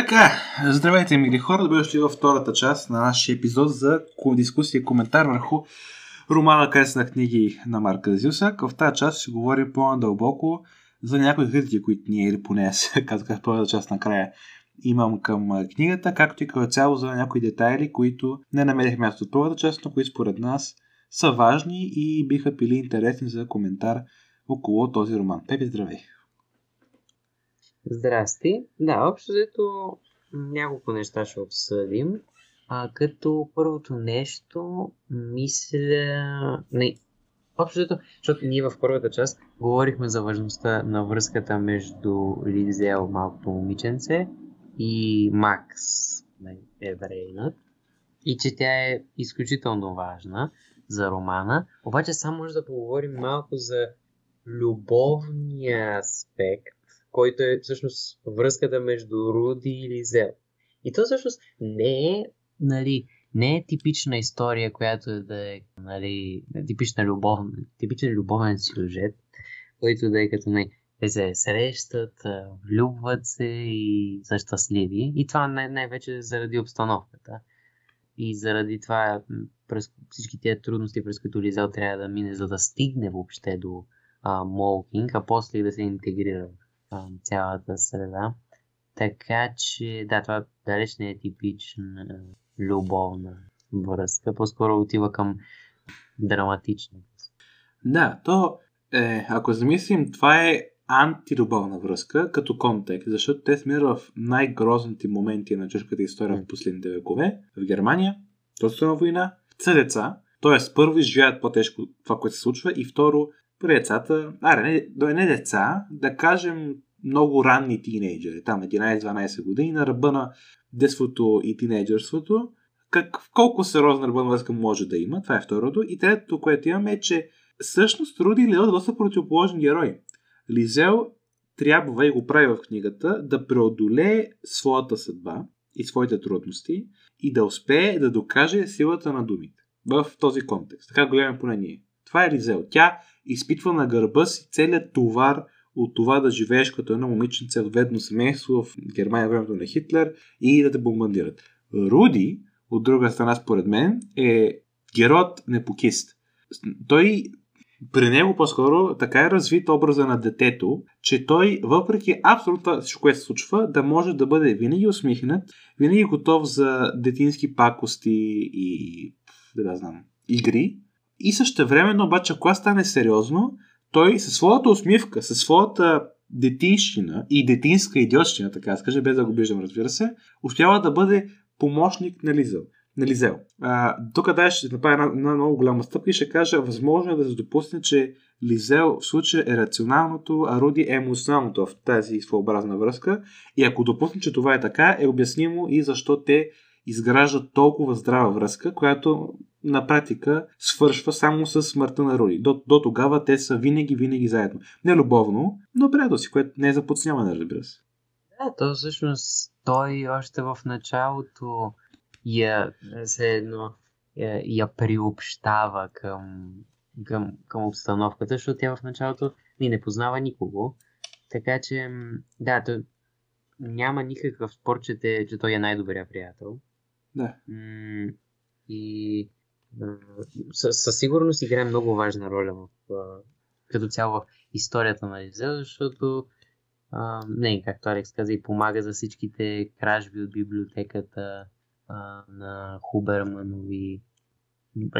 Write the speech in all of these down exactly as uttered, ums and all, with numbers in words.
Така, здравейте, мили хора, добре дошли във втората част на нашия епизод за дискусия и коментар върху романа "Кресна книги" на Марк Зилсак. В тази част ще говорим по-надълбоко за някои критики, които ние, или поне аз, казах в първата част накрая, имам към книгата, както и като цяло за някои детайли, които не намерих място от първата част, но които според нас са важни и биха били интересни за коментар около този роман. Пепи, здравей! Здрасти! Да, общо взето няколко неща ще обсъдим. А, като първото нещо, мисля... Не, общо взето, защото ние в първата част говорихме за важността на връзката между Лизел, малкото момиченце, и Макс, еврейнат, и че тя е изключително важна за романа. Обаче само може да поговорим малко за любовния аспект, който е всъщност връзката между Руди и Лизел. И то всъщност не е, нали, не е типична история, която е да е, нали, типична любов, типичен любовен сюжет, който да е като не. Те се срещат, влюбват се и са щастливи. И това най- най-вече заради обстановката. И заради това през всички тези трудности, през които Лизел трябва да мине, за да стигне въобще до а, Молкинг, а после да се интегрира в цялата среда. Така че, да, това далеч не е типична любовна връзка. По-скоро отива към драматична. Да, то, е, ако замислим, това е антилюбовна връзка като контекст, защото те смират в най-грозните моменти на чешката история в последните векове. В Германия, Втората война, са деца, т.е. първо живеят по-тежко това, което се случва, и второ, при децата, аре, не, не деца, да кажем много ранни тинейджери, там единайсет-дванайсет години, на ръба на детството и тинейджерството, как, колко сериозна ръба на връзка може да има, това е второто. И третото, което имаме, е, че всъщност Руди и Лизел доста противоположни герои. Лизел трябва, и го прави в книгата, да преодолее своята съдба и своите трудности и да успее да докаже силата на думите в този контекст. Така го гледаме поне ние. Това е Лизел. Тя изпитва на гърба си целият товар от това да живееш като едно момиченце в бедно семейство в Германия времето на Хитлер и да те бомбандират. Руди, от друга страна, според мен, е герот непокист. Той, при него по-скоро, така е развит образа на детето, че той, въпреки абсолютно всичко, което се случва, да може да бъде винаги усмихнат, винаги готов за детински пакости и, да знам, игри. И същевременно, обаче, ако стане сериозно, той със своята усмивка, със своята детинщина и детинска идиотщина, така да скажа, без да го обиждам, разбира се, успява да бъде помощник на Лизел. На Лизел. А, тук да ще направя една, една много голяма стъпка и ще кажа, възможно е да се допусне, че Лизел в случая е рационалното, а Руди е емоционалното в тази своеобразна връзка. И ако допусне, че това е така, е обяснимо и защо те изграждат толкова здрава връзка, която на практика свършва само с смъртта на Руди. До, до тогава те са винаги, винаги заедно. Не любовно, но приятел си, което не е за подсняване, разбира се. Да, то всъщност той още в началото я, се едно, я, я приобщава към, към, към обстановката, защото тя в началото ни не познава никого. Така че, да, то няма никакъв спор, че, те, че той е най-добрия приятел. Да. М- и със, със сигурност играе много важна роля в, като цяло в историята на Лизел, защото а, не, както Алекс каза, и помага за всичките кражби от библиотеката а, на Хуберманови.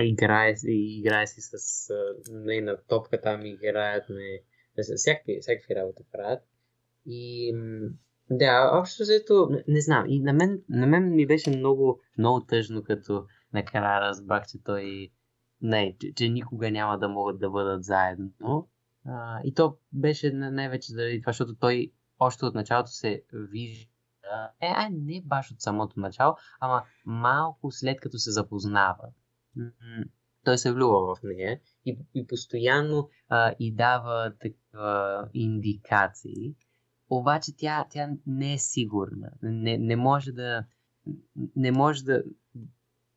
Играе, играе си с не, на топка там играят, не, всякакви, всякакви работи правят. И да, общо взето, не, не знам, и на мен, на мен ми беше много, много тъжно, като накрая разбрах, че той не, че, че никога няма да могат да бъдат заедно. А, и то беше най-вече заради това, защото той още от началото се вижда, е, а не баш от самото начало, ама малко след като се запознава. Той се влюбва в нея и, и постоянно а, и дава такива индикации. Обаче тя, тя не е сигурна. Не, не може да... Не може да...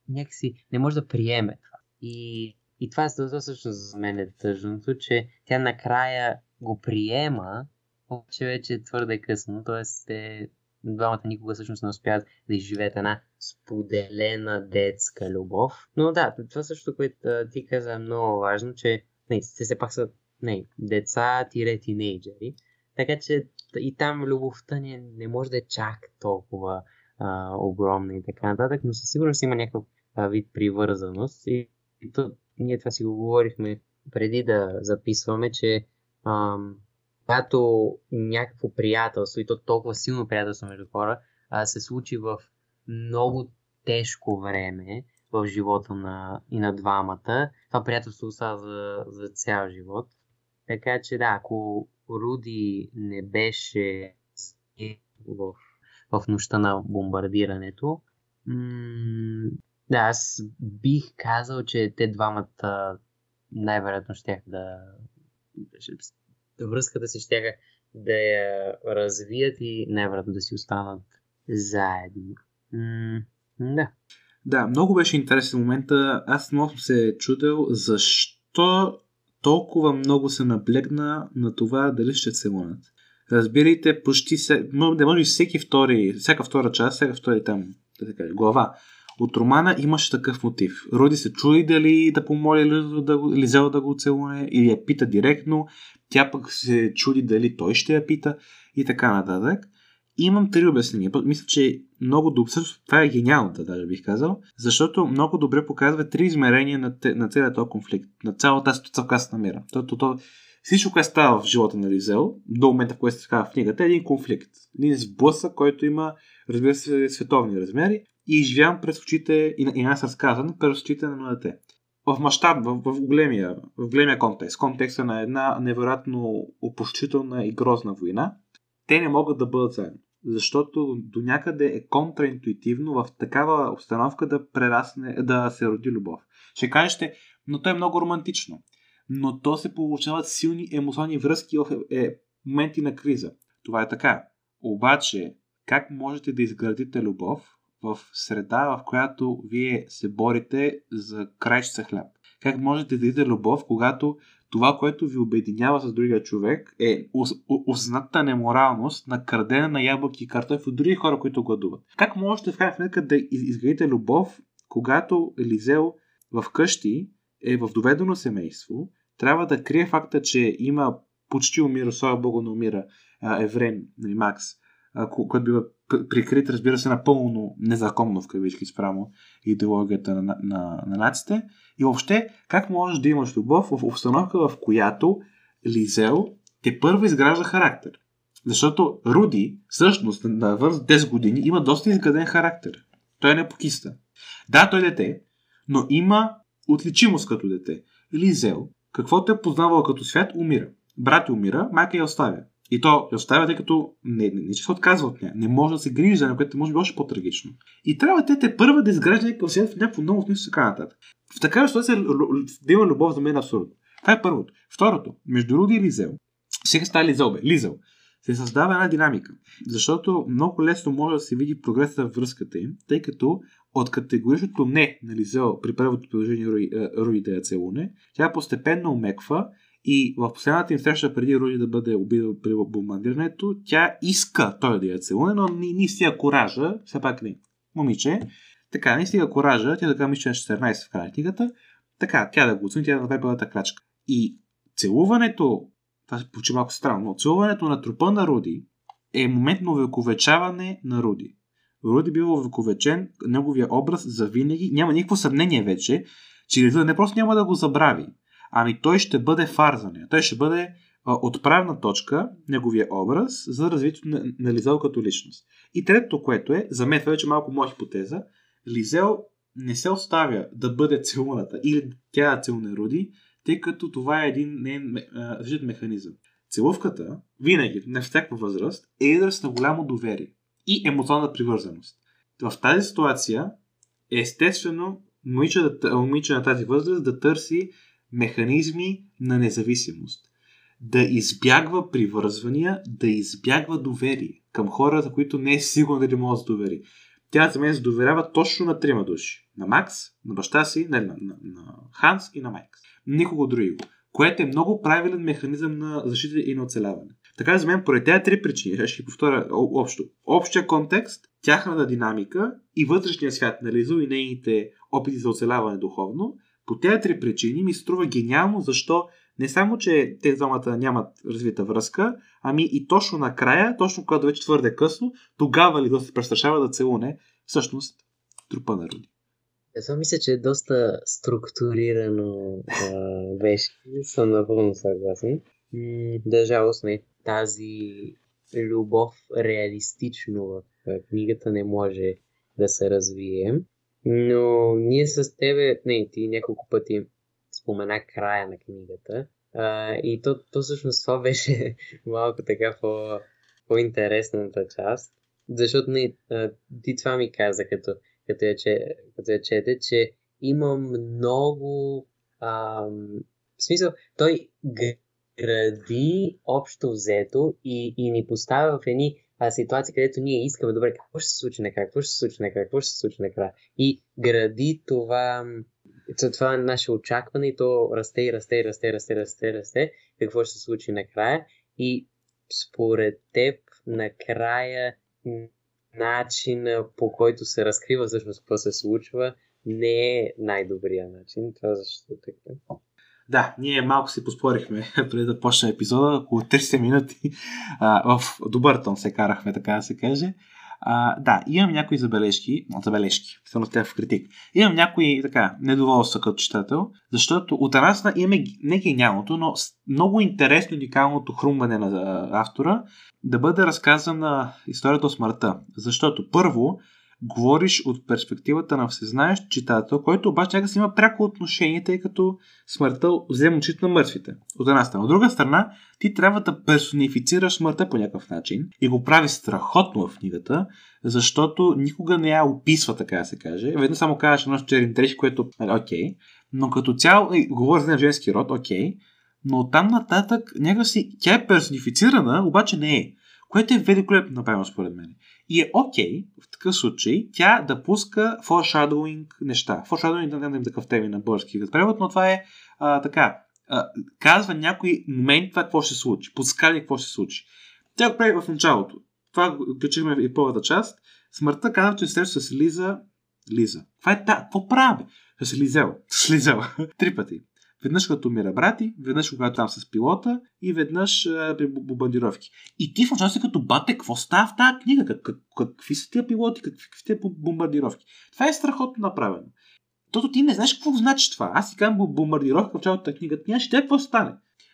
Някакси... Не може да приеме това. И, и това е всъщност за мен е тъжното, че тя накрая го приема, обаче вече е твърде късно. Тоест е, двамата никога всъщност не успяват да изживеят една споделена детска любов. Но да, това също, което ти каза, е много важно, че не, те се пак са не, деца тире тинейджери, така че и там любовта не, не може да е чак толкова а, огромна и така нататък, но със сигурност има някакъв а, вид привързаност и, и то, ние това си го говорихме преди да записваме, че ам, когато някакво приятелство, и то толкова силно приятелство между хора, а, се случи в много тежко време в живота на, и на двамата, това приятелство остава за, за цял живот. Така че да, ако Руди не беше в, в нощта на бомбардирането, м- да, аз бих казал, че те двамата най-вероятно щях да... връзката си щяха да я развият и най-вероятно да си останат заедно. М- да. Да, много беше интересен момента. Аз много съм се чудел защо толкова много се наблегна на това дали ще се мънат. Разбирайте, почти се... не може всеки втори, всяка втора част, всяка втори там, да кажа, глава от романа имаше такъв мотив. Роди се чуди дали да помоли Лизел да го целуне или я пита директно, тя пък се чуди дали той ще я пита и така нататък. Имам три обяснения. Мисля, че много добре, това е гениалната, даже бих казал, защото много добре показва три измерения на, те, на целият този конфликт, на цялата ситуация, която се намира. То, то, то, всичко, което става в живота на Лизел, до момента, в което се казва в книгата, е един конфликт. Един сблъсък, който има, разбира се, световни размери и изживявам през очите, и, и нас разказвам, през очите на младите. В мащаб, в, в, големия, в големия контекст, контекста на една невероятно опустителна и грозна война, те не могат да бъдат заедно. Защото до някъде е контраинтуитивно в такава обстановка да прерасне, да се роди любов. Ще кажете, но то е много романтично. Но то се получават силни емоционални връзки в е, моменти на криза. Това е така. Обаче, как можете да изградите любов в среда, в която вие се борите за краища хляб? Как можете да изградите любов, когато това, което ви обединява с другия човек, е осъзната неморалност на крадене на ябълки и картофи от други хора, които гладуват. Как можете в крайна сметка да изградите любов, когато Лизел в къщи е в доведено семейство, трябва да крие факта, че има почти умира, слава Богу не умира, Еврен, Макс, който бива прикрит, разбира се, напълно незаконно в кавички спрямо идеологията на, на, на, на наците. И въобще, как можеш да имаш любов в обстановка, в която Лизел те първо изгражда характер? Защото Руди, всъщност, на върз десет години, има доста изграден характер. Той не е покиста. Да, той е дете, но има отличимост като дете. Лизел, каквото е познавала като свят, умира. Брат умира, майка я оставя. И то я оставя, тъй като не, не, не че се отказва от нея. Не може да се грижи за нея, което може би още по-трагично. И трябва те, те първа да изгражда към сега в някакво много смисъл така нататък. В такава ситуация да има любов за мен е абсурдно. Това е първото. Второто, между Руди и Лизел, всеки става Лизел, бе, Лизел, се създава една динамика. Защото много лесно може да се види прогреса в връзката им, тъй като от категоричното не на Лизел при първото предложение Руди да я целуне, тя постепенно умеква. И в последната им среща, преди Руди да бъде убил при бомбардирането, тя иска той да я целуне, но не, не стига коража, все пак не, момиче, така, не стига коража, тя така мисля на четиринайсет в края на книгата, така, тя да го оцени, тя да направи първата крачка. И целуването, това се получи малко странно, целуването на трупа на Руди е момент на увековечаване на Руди. Руди бил увековечен, неговия образ завинаги, няма никакво съмнение вече, че Лизел не просто няма да го забрави, ами той ще бъде фар за нея. Той ще бъде а, отправна точка, неговия образ, за развитието на, на Лизел като личност. И третото, което е, за мен това вече малко моя хипотеза, Лизел не се оставя да бъде целуната или тя да целуне Руди, тъй като това е един нейн жит механизъм. Целувката, винаги, на всяка възраст, е израз на голямо доверие и емоционална привързаност. В тази ситуация е естествено момиче на тази възраст да търси механизми на независимост. Да избягва привързвания, да избягва доверие към хора, за които не е сигурно дали може да довери. Тя за мен се доверява точно на трима души. На Макс, на баща си, на, на, на, на Ханс и на Майкс. Никого друго. Което е много правилен механизъм на защита и на оцеляване. Така за мен, поради тези три причини, ще ги повторя общо. Общия контекст, тяхната динамика и вътрешния свят на Лизел и нейните опити за оцеляване духовно, по тези три причини ми струва гениално, защо не само, че тези двамата нямат развита връзка, ами и точно накрая, точно когато вече твърде късно, тогава Лизел се престрашава да целуне всъщност трупа на Руди. Аз мисля, че е доста структурирано а, беше. Съм напълно съгласен. Да, жалостно е тази любов реалистично в книгата не може да се развие. Но ние с тебе, не, ти няколко пъти спомена края на книгата. А, и то, то всъщност това беше малко така по, по-интересната част. Защото не, а, ти това ми каза, като като я, като я чете, че има много... А, в смисъл, той гради общо взето и, и ни поставя в едни а, ситуации, където ние искаме, добре, какво ще се случи накрая, какво ще се случи накрая, какво ще се случи накрая. И гради това, това наше очакване и то расте и расте и расте, расте, расте, расте, какво ще се случи накрая. И според теб накрая... начин, по който се разкрива всъщност какво се случва, не е най-добрия начин. Това защо така? Да, ние малко си поспорихме преди да почне епизода, около трийсет минути а, в добър тон се карахме, така да се каже. А, да, имам някои забележки, забележки, всъщност тях в критик. Имам някои така недоволства като читател, защото от една страна имаме не гениалното, но много интересно и уникалното хрумване на автора да бъде разказана историята от смъртта. Защото първо говориш от перспективата на всезнаещ читател, който обаче някак си има пряко отношение, тъй като смъртта взема очите на мъртвите. От една страна. От друга страна, ти трябва да персонифицираш смъртта по някакъв начин и го прави страхотно в книгата, защото никога не я описва, така да се каже. Ведно само казваш едно черен трещ, което е окей, но като цяло говори за женски род, окей, но оттам нататък някак си тя е персонифицирана, обаче не е. Което е великолепно направено според мен. И е окей, okay, в такъв случай, тя да пуска foreshadowing неща. Foreshadowing да не е такъв термин на български превод, но това е а, така. А, казва някой момент това какво ще се случи. Подскали какво ще се случи. Тя го прави в началото. Това включихме и първата част. Смъртта казва, че среща с Лиза. Лиза. Това е та. Какво прави? С Лизел. С Лизел. Три пъти. Веднъж като умира брати, веднъж когато там с пилота и веднъж а, при бомбардировки. И ти в началото като бате, какво става в тази книга? Как, как, какви са тия пилоти, какви са тия бомбардировки? Това е страхотно направено. Тото ти не знаеш какво значи това. Аз си казвам бомбардировка в началото на книгата, нямаш идея какво стане.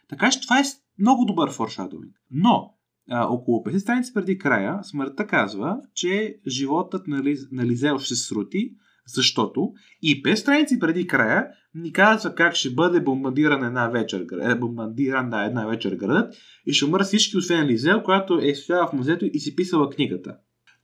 Така че това е много добър форшадовинг. Но а, около петдесет страници преди края смъртта казва, че животът на, Лиз, на Лизел ще се срути, защото и пет страници преди края ни казва как ще бъде бомбардиран една вечер, бомбардиран да, една вечер градът и ще умрат всички освен Лизел, която е стояла в музето и си писала книгата.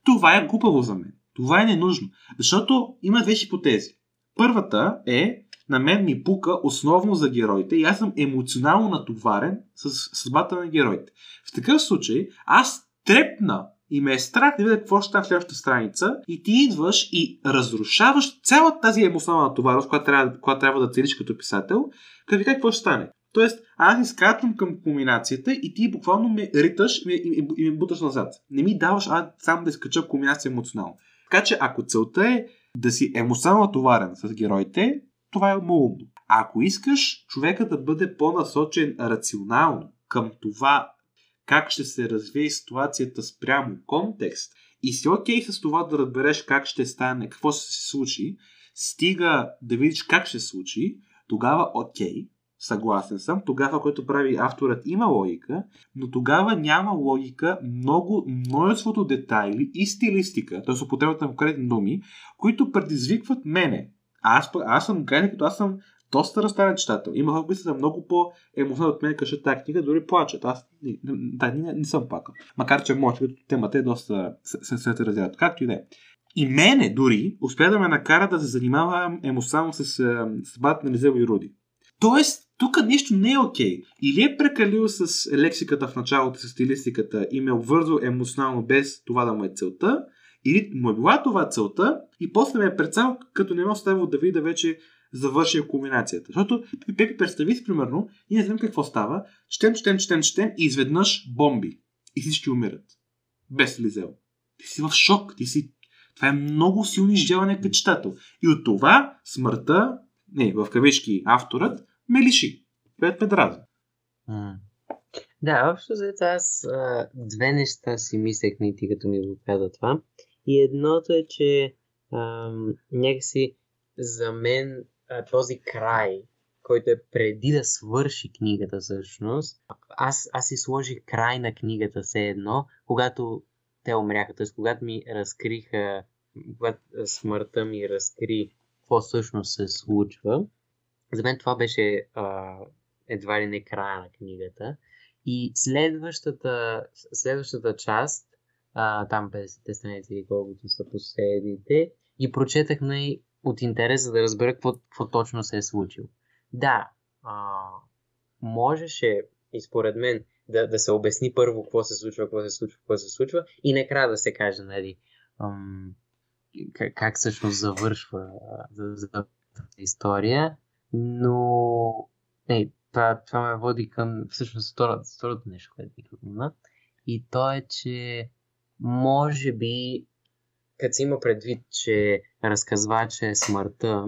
Това е глупаво за мен. Това е ненужно. Защото има две хипотези. Първата е, на мен ми пука основно за героите и аз съм емоционално натоварен с съдбата на героите. В такъв случай аз трепна и ме е страх да видя какво ще там в следващата страница и ти идваш и разрушаваш цялата тази емоционална товарност, която трябва, която трябва да целиш като писател, като ви какво ще стане. Тоест, аз изкачвам към кулминацията и ти буквално ме риташ и ме, и, и, и ме буташ назад. Не ми даваш а, сам да изкача кулминация емоционално. Така че, ако целта е да си емоционално натоварен с героите, това е умно. А ако искаш човека да бъде по-насочен рационално към това, как ще се развие ситуацията спрямо контекст и си окей с това да разбереш как ще стане, какво ще се случи, стига да видиш как ще се случи, тогава окей, съгласен съм, тогава, което прави авторът, има логика, но тогава няма логика много множеството детайли и стилистика, т.е. употребата на конкретни думи, които предизвикват мене. Аз, аз съм гайден, като аз съм доста разстарен читател. Има хора, които са много по-емоционални от мен, къща тази книга, дори плачат. Аз тази книга не съм плакал. Макар че може, като темата е доста сенсационизирана. Както и да е. И мене дори успя да ме накара да се занимавам емоционално с съдбата на Лизел и Руди. Тоест, тук нещо не е окей. Или е прекалил с лексиката в началото, с стилистиката и ме обвързвал емоционално без това да му е целта, или му е била това целта и после ме е прецал, като не ме оставил да видя вече завърши акумулацията. Защото Пепи, представи си, примерно, и не знам какво става, четем, четем, четем, четем и изведнъж бомби. И всички умират. Без Лизел. Ти си в шок. Ти си... Това е много силно изживяване като читател. И от това смъртта, не, в кавички авторът, ме лиши. Пет пет раза. Mm. Да, общо заето аз а, две неща си мислех на ти, като ми го каза това. И едното е, че а, някакси за мен а, този край, който е преди да свърши книгата всъщност, аз, аз си сложих край на книгата все едно, когато те умряха. Т.е. когато ми разкриха, когато смъртта ми разкри какво всъщност се случва, за мен това беше а, едва ли не края на книгата. И следващата, следващата част, а, там петдесетте страници и колкото са последните, и прочетах най- от интерес, за да разбера какво, какво точно се е случило. Да, а, можеше и според мен да, да се обясни първо какво се случва, какво се случва, какво се случва и накрая да се каже, нали, ам, как, как всъщност завършва а, история, но не, това, това ме води към всъщност второто, второто нещо, което ми хрумна. И то е, че може би, като си има предвид, че разказвача е смъртта,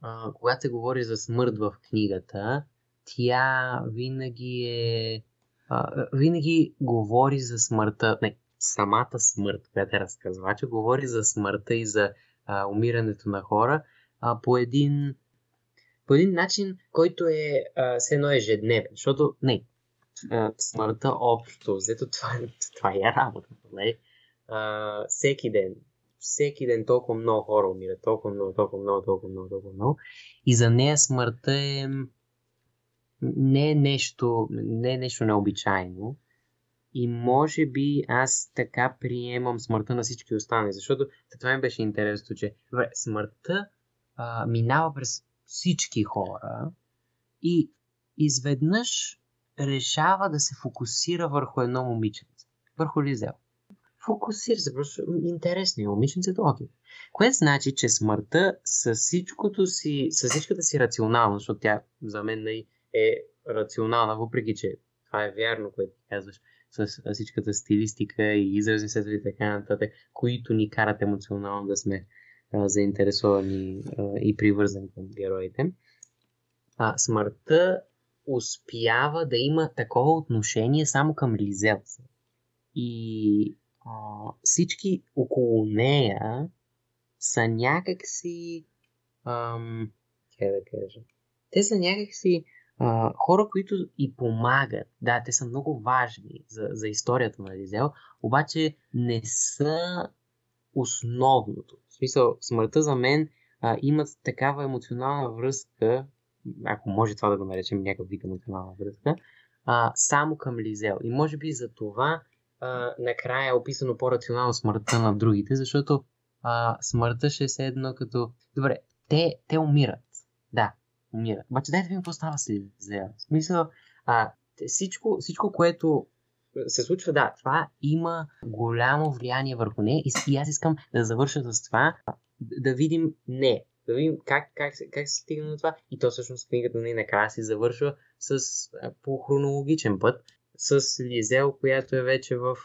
а, когато се говори за смърт в книгата, тя винаги е... А, винаги говори за смъртта... Не, самата смърт, която е разказвача, говори за смъртта и за а, умирането на хора а, по един... по един начин, който е а, с едно ежедневен, защото не, а, смъртта общо, взето това, това е работа. Не? А, всеки ден, всеки ден толкова много хора умират, толкова много, толкова много, толкова много, толкова много. И за нея смъртта е не е нещо, не е нещо необичайно. И може би аз така приемам смъртта на всички останали, защото това ми беше интересно, че смъртта а, минава през всички хора и изведнъж решава да се фокусира върху едно момиченце. Върху Лизел. Фокусира се, просто интересно е момиченцето, окей. Което значи, че смъртта със всичкото си, със всичката си рационалност, защото тя за мен е рационална, въпреки че това е вярно, което ти казваш, с всичката стилистика и изразни средства и така нататък, които ни карат емоционално да сме заинтересовани и привързани към героите. А, смъртта успява да има такова отношение само към Лизел. И а, всички около нея са някакси ам, как да кажа, те са някакси а, хора, които и помагат. Да, те са много важни за, за историята на Лизел, обаче не са основното. В смисъл, смъртта за мен а, имат такава емоционална връзка, ако може това да го наречем някакъв вид емоционална връзка, а, само към Лизел. И може би за това а, накрая е описано по-рационално смъртта на другите, защото а, смъртта ще е седно като... Добре, те, те умират. Да, умират. Обаче дайте да видим какво става с Лизел. В смисъл, а, всичко, всичко, което се случва, да, това има голямо влияние върху нея и, и аз искам да завърша с това, да видим не, да видим как, как, как се стигна до това и то всъщност книгата не накрая се завършва с, по хронологичен път с Лизел, която е вече в,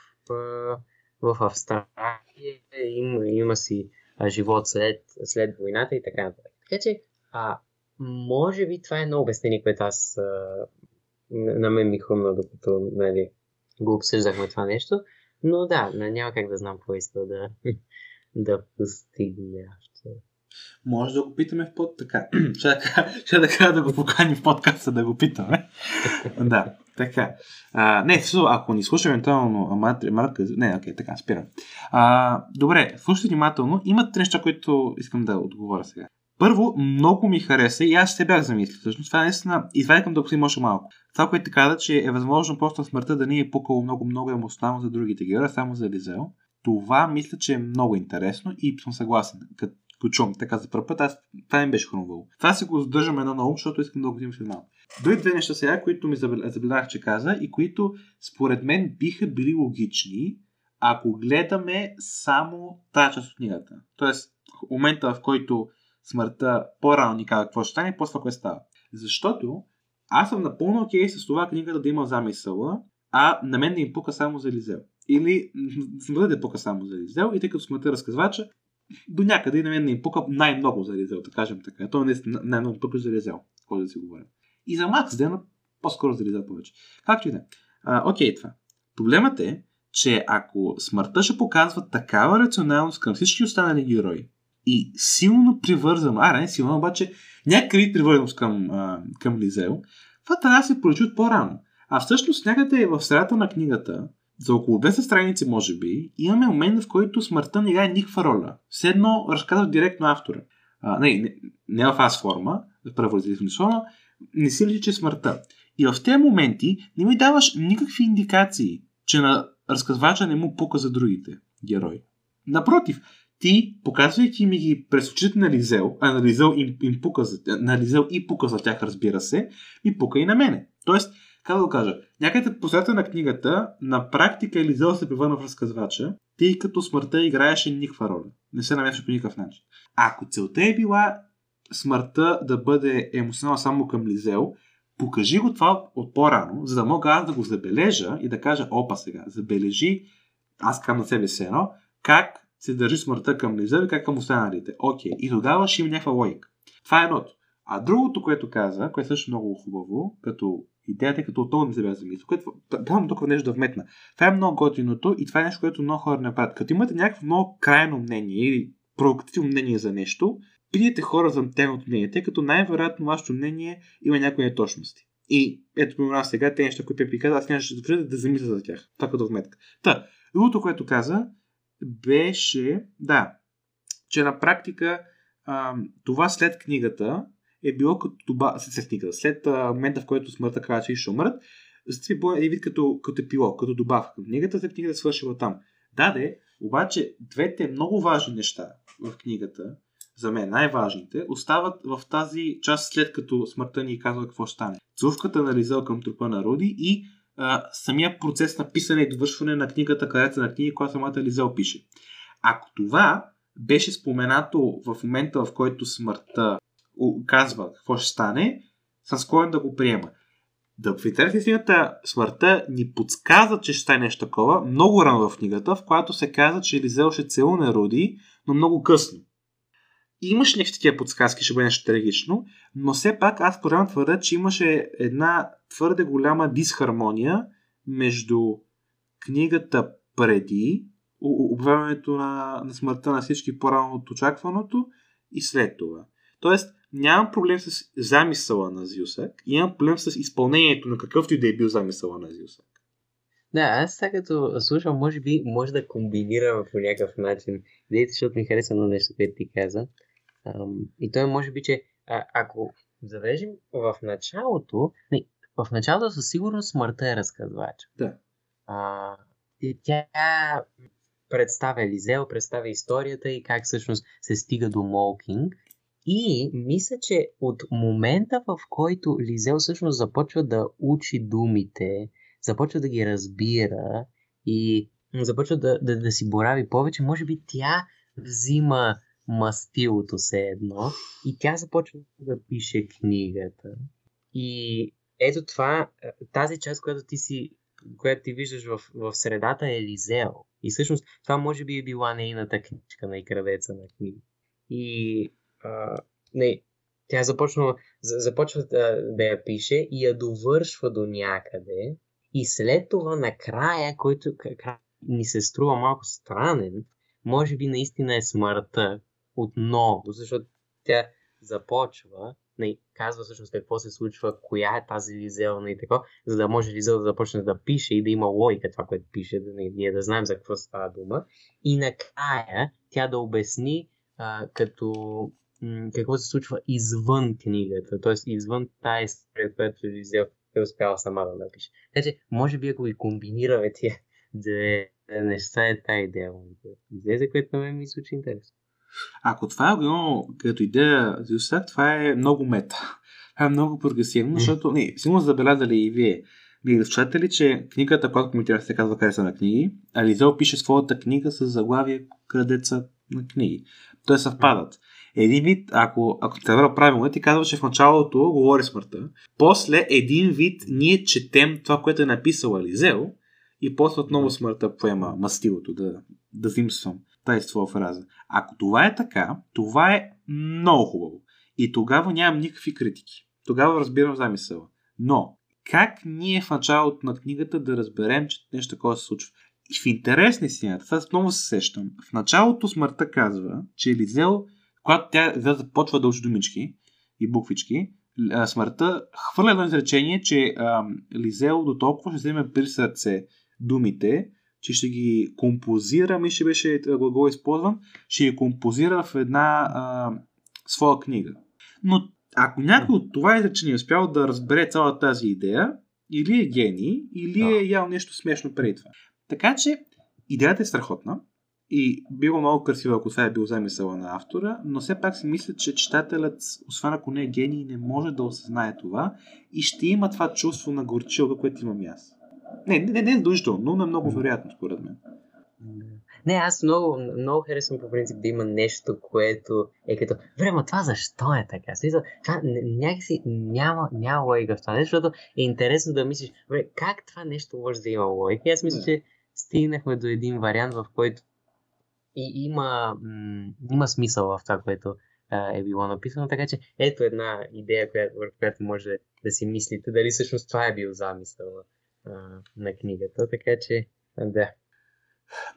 в Австралия, има, има си живот след, след войната и така нататък. Така че, а, може би това е едно обяснение, което аз а, на мен ми хрумна, докато, нали, го обсъждахме това нещо, но да, няма как да знам какво иска да, да постигне. Може да го питаме в под така. Ще да кажа да го поканим в подкаста да го питаме. Да, така. А, не, ако ни слуша евентуално Марка... Не, окей, така, спирам. А, добре, слушайте внимателно. Има три неща, които искам да отговоря сега. Първо, много ми хареса и аз се бях замислил. Всъщност, това наистина, извадикам да посим още малко. Това, което ти каза, че е възможно просто смъртта да не е пукало много-много емоционално за другите герои, само за Лизел. Това мисля, че е много интересно и съм съгласен. Като го чувам така за първ път, аз това им беше хрумвало. Това се го задържам едно на ум, защото искам да го взимам финал. Други две неща сега, които ми забелязах, че каза и които според мен биха били логични, ако гледаме само тази част от книгата. Тоест, момента, в който смъртта по-рано ни казва какво ще стане и после какво става. Защото аз съм напълно окей с това книгата да има замисъла, а на мен не им пука само за Лизел. Или смъртта да пука само за Лизел и тъй като смъртта разказвача, до някъде и на мен не им пука най-много за Лизел, да кажем така. То не е най-много пука за Лизел, който да си говорим. И за Макс ден по-скоро за Лизел повече. Както и да. Окей, това. Проблемът е, че ако смъртта ще показва такава рационалност към всички останали герои и силно привързано, а не силно, обаче някакви привързаност към, а, към Лизел, това трябва да се прочут по-рано. А всъщност някъде в средата на книгата, за около двеста страници може би, имаме момент, в който смъртта не играе никаква роля. Все едно разказва директно автора. А, не, не, не в аз форма, да превързали слона, не си личи, че смъртта. И в тези моменти не ми даваш никакви индикации, че на разказвача не му пука за другите герои. Напротив, ти, показвайки ми ги през очите на Лизел, а на Лизел, им, им пука за, на Лизел и пука за тях, разбира се, и пука и на мене. Тоест, как да го кажа, някъде по средата на книгата, на практика Лизел се превърна в разказвача, тъй като смъртта играеше никаква роля. Не се намесва по никакъв начин. Ако целта е била смъртта да бъде емоционална само към Лизел, покажи го това от по-рано, за да мога аз да го забележа и да кажа, опа сега, забележи, аз към на себе си едно, как се държи смъртта към Лизел и как към останалите. Окей, и тогава ще има някаква логика. Това е едното. А другото, което каза, което е също много хубаво, като идеята, като отново не забелязва Лизел, което давам тук нещо да вметна. Това е много готиното и това е нещо, което много хора не правят. Като имате някакво много крайно мнение или провокативно мнение за нещо, питайте хора за темното мнение, тъй като най-вероятно вашето мнение има някои неточности. И ето, примерно сега, те неща, които пи каза, аз нямаше да да замисля за тях. Това като вметка. Та, другото, което каза, беше, да, че на практика а, това след книгата е било като доба... след книгата, след а, момента, в който смъртта казва, че ще умрат, е било един вид като, като пило, като добавка. Книгата след книгата свършила там. Да, де, обаче двете много важни неща в книгата, за мен най-важните, остават в тази част след като смъртта ни казва какво ще стане. Целувката на Лизел към трупа на Руди и а, самия процес на писане и довършване на книгата, където на книги, която самата Лизел пише. Ако това беше споменато в момента, в който смъртта казва какво ще стане, съм склонен да го приема. Да, в интерес истината, смъртта ни подсказа, че ще стане нещо такова, много рано в книгата, в която се каза, че Лизел ще целуне Руди, но много късно. Имаше някакви такива подсказки, ще бъде нещо трагично, но все пак аз поредно твърда, че имаше една твърде голяма дисхармония между книгата преди обявяването на, на смъртта на всички по-рано от очакваното и след това. Тоест, нямам проблем с замисъла на Зилсак, имам проблем с изпълнението на какъвто и да е бил замисъла на Зилсак. Да, аз сега като слушам, може би може да комбинирам по някакъв начин идеите, защото ми хареса едно нещо, което ти каза. И то е може би, че а, ако забележим в началото, не, в началото със сигурност смъртта е разказвача. Да. А, и тя представя Лизел, представя историята и как всъщност се стига до Молкинг. И мисля, че от момента, в който Лизел всъщност започва да учи думите, започва да ги разбира и започва да, да, да си борави повече, може би тя взима мастилото се едно и тя започва да пише книгата. И ето това, тази част, която ти, си, която ти виждаш в, в средата е Лизел. И всъщност това може би е била нейната книжка на Кравеца на книги. И а, не, тя започва, започва да я пише и я довършва до някъде. И след това накрая, който ни се струва малко странен, може би наистина е смъртта отново, защото тя започва, не, казва всъщност какво се случва, коя е тази Лизел и така, за да може Лизел да започне да пише и да има логика това, което пише, да ние да знаем за какво става дума. И накрая тя да обясни а, като м- какво се случва извън книгата, т.е. извън тази история, която Лизел е успяла сама да напише. Така че, може би ако и комбинираме тия две неща е тази идея. Идея, за което на мен ми звучи интересно. Ако това е но, като идея за Зилсак, това е много мета. Това е много прогресивно, защото не, сигурно забелязали и вие. Вие разчитали, че книгата, която коментирах, се казва Кресна книги, а Лизел пише своята книга с заглавие Крадеца на книги. Те съвпадат. Един вид, ако, ако те върна правилно, ти казва, че в началото говори смъртта, после един вид ние четем това, което е написала Лизел, и после отново смъртта поема мастилото, да, да зимствам. Тази своя фраза. Ако това е така, това е много хубаво. И тогава нямам никакви критики. Тогава разбирам замисъла. Но как ние в началото на книгата да разберем, че нещо такова се случва? И в интересни сцената, сега отново се сещам, в началото смъртта казва, че Лизел, когато тя започва да учи думички и буквички, смъртта хвърля едно изречение, че а, Лизел до толкова ще вземе при сърце думите, че ще ги композирам, и ще беше глагол използвам, ще ги композира в една а, своя книга. Но ако някой от това изречение успял да разбере цялата тази идея, или е гений, или да. е ял нещо смешно преди това. Така че идеята е страхотна и било много красива, ако това е бил замисъла на автора, но все пак си мисля, че читателят, освен ако не е гений, не може да осъзнае това и ще има това чувство на горчилка, което имам и аз. Не, не, не е задължително, но не е много вероятно, според мен. Не, аз много, много харесвам по принцип да има нещо, което е като време, това защо е така? Слиза, това някакси няма, няма логика в това нещо, защото е интересно да мислиш, бре, как това нещо може да има логика? Аз мисля, че стигнахме до един вариант, в който и има, м- има смисъл в това, което а, е било написано, така че ето една идея, която, върху която може да си мислите, дали всъщност това е бил замисъл на книгата, така че да.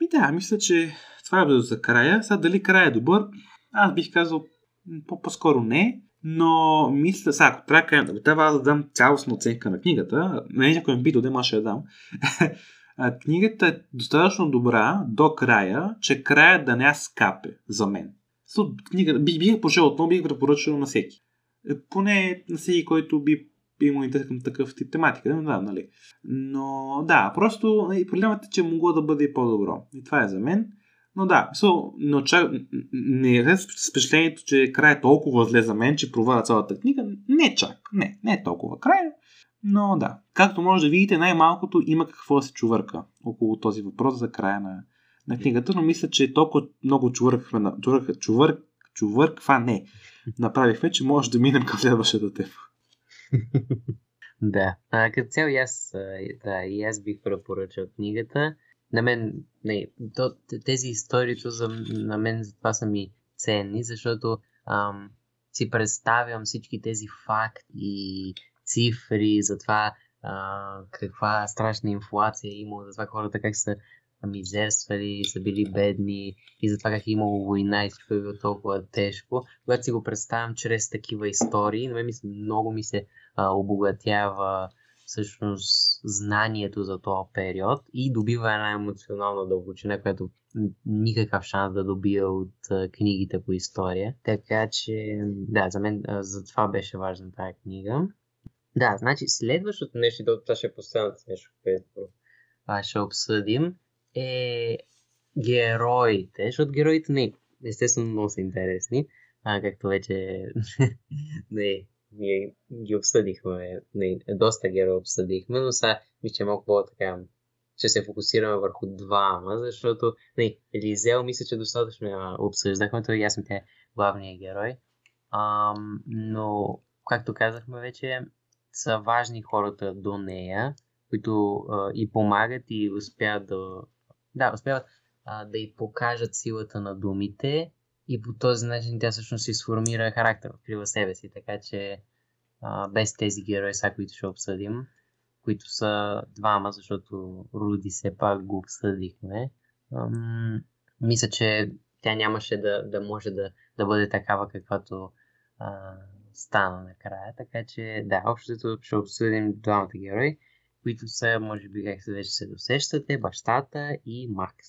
Ми да, мисля, че това е за края. Сега дали края е добър, аз бих казал по-скоро не, но мисля, сега, ако трябва да трябва да дам цялостна оценка на книгата, не някой ми би додем, аз ще я дам. Книгата е достатъчно добра до края, че края да не скапе за мен. Книга, бих, бих пожел отново, бих препоръчал на всеки. Поне на всеки, който би има интерес към такъв тип тематика, не знам, нали? Но да, просто проблемът е, че могло да бъде и по-добро. И това е за мен. Но да, мисъл, не, очак... не е с впечатлението, че край е толкова зле за мен, че проваля цялата книга. Не чак, не, не е толкова край. Но да, както може да видите, най-малкото има какво да се чувърка около този въпрос за края на, на книгата, но мисля, че толкова много чувърква на... чувърк, чувърк, чувърква не. Направихме, че може да минем към следващата тема. Да, а, като цяло и аз, да, и аз бих препоръчал книгата. На мен, не, то, тези истории за, на мен затова са ми ценни, защото ам, си представям всички тези факти и цифри за това а, каква страшна инфлация е имало, за това хората как са мизерствали, са били бедни и за това как е имало война и всичко е било толкова тежко. Когато си го представям чрез такива истории, на мен много ми се а, обогатява всъщност знанието за този период и добива една емоционална дълбочина, която никакъв шанс да добия от а, книгите по история. Така че, да, за мен а, за това беше важна тази книга. Да, значи следващото нещо, това ще е последното нещо, което ще обсъдим, е героите, защото героите не, естествено много са интересни, а, както вече не, ние ги обсъдихме, не, доста герои обсъдихме, но сега мисля, че малко по-така ще се фокусираме върху двама, защото не, Лизел мисля, че достатъчно обсъждахме, то е ясно, тя е главният герой, а, но както казахме вече, са важни хората до нея, които а, и помагат и успяват да, да, успяват, а, да й покажат силата на думите и по този начин тя всъщност си сформира характер, открива себе си, така че а, без тези герои са, които ще обсъдим, които са двама, защото Руди все пак го обсъдихме, Ам, мисля, че тя нямаше да, да може да, да бъде такава, каквато а, стана накрая, така че да, общото ще обсъдим двамата герои, които са, може би, как се вече се досещате, бащата и Макс.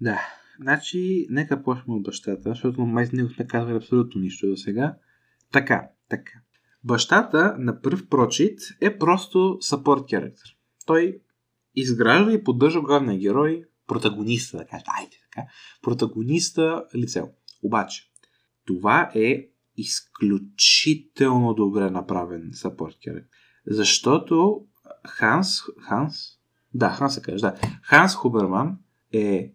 Да, значи, нека почнем от бащата, защото май с него сме казвали абсолютно нищо до сега. Така, така. Бащата, на пръв прочит, е просто support character. Той изгражда и поддържа главния герой, протагониста, да кажа, айде така, протагониста Лизел. Обаче, това е изключително добре направен support character. Защото Ханс, Ханс, да, Ханс се каже, да. Ханс Хуберман е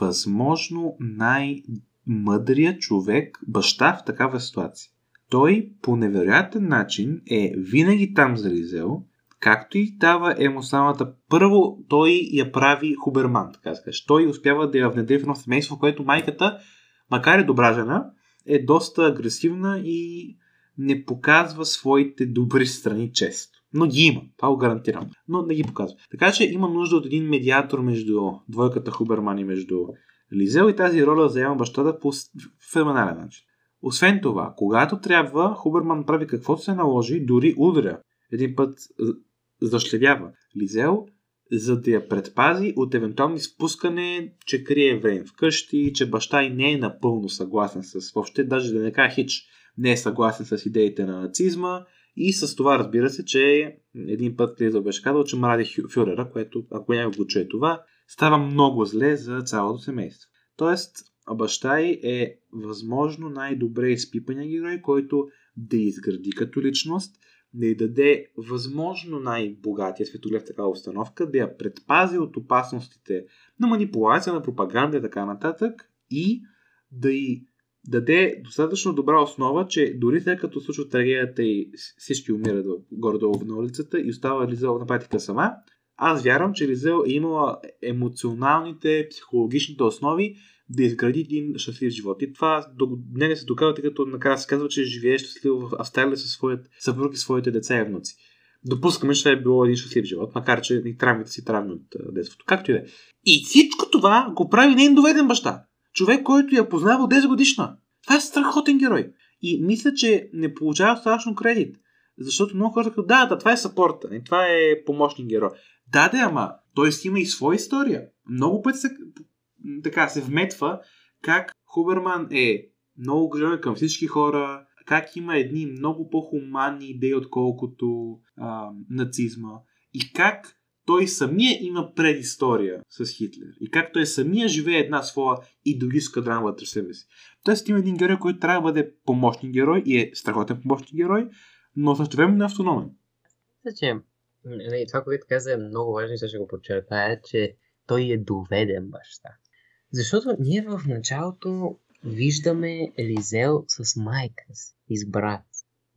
възможно най- мъдрия човек, баща в такава ситуация. Той по невероятен начин е винаги там за Лизел, както и дава емоционалната. Първо той я прави Хуберман, така скаш. Той успява да я внедри в едно семейство, в което майката, макар и добра жена, е доста агресивна и не показва своите добри страни често. Но ги има, това го гарантирам. Но не ги показва. Така че има нужда от един медиатор между двойката Хуберман и между Лизел, и тази роля заема бащата по феноменален начин. Освен това, когато трябва, Хуберман прави каквото се наложи, дори удря. Един път зашлевява Лизел, за да я предпази от евентуални спускане, че крие Вейн вкъщи, че баща и не е напълно съгласен с, въобще даже да не кажа хич, не е съгласен с идеите на нацизма, и с това разбира се, че един път Лизел беше казал, че мрази фюрера, което ако някой го чуе това, става много зле за цялото семейство. Тоест, баща ѝ е възможно най-добре изпипания герой, който да изгради като личност, да ѝ даде възможно най-богатия светоглед в такава установка, да я предпази от опасностите на манипулация, на пропаганда и така нататък, и да ѝ даде достатъчно добра основа, че дори след като случва трагедията и всички умират горе-долу на улицата и остава Лизел на патика сама, аз вярвам, че Лизел е имала емоционалните, психологичните основи да изгради един щастлив живот. И това до днес се доказва, тъй като накрая се казва, че живее щастливо в Австралия със своят съпруг и своите деца и внуци. Допускаме, че това е било един щастлив живот, макар че и травмите си травми от детството. Както и да е. И всичко това го прави нейн доведен баща. Човек, който я познава от десет годишна. Това е страхотен герой. И мисля, че не получава страшно кредит. Защото много хора казват, да, да, това е съпорта, това е помощник герой. Да, да, ама той си има и своя история. Много пъти се, така, се вметва как Хуберман е много грижен към всички хора, как има едни много по-хуманни идеи, отколкото а, нацизма, и как той самия има предистория с Хитлер. И как той самия живее една своя идеологическа драма вътре в себе си. Тоест има един герой, който трябва да бъде помощник герой и е страхотен помощник герой, но също време е автономен. Значи, това, което каза, е много важно и сега ще го подчертая, че той е доведен баща. Защото ние в началото виждаме Лизел с майка си, избрат.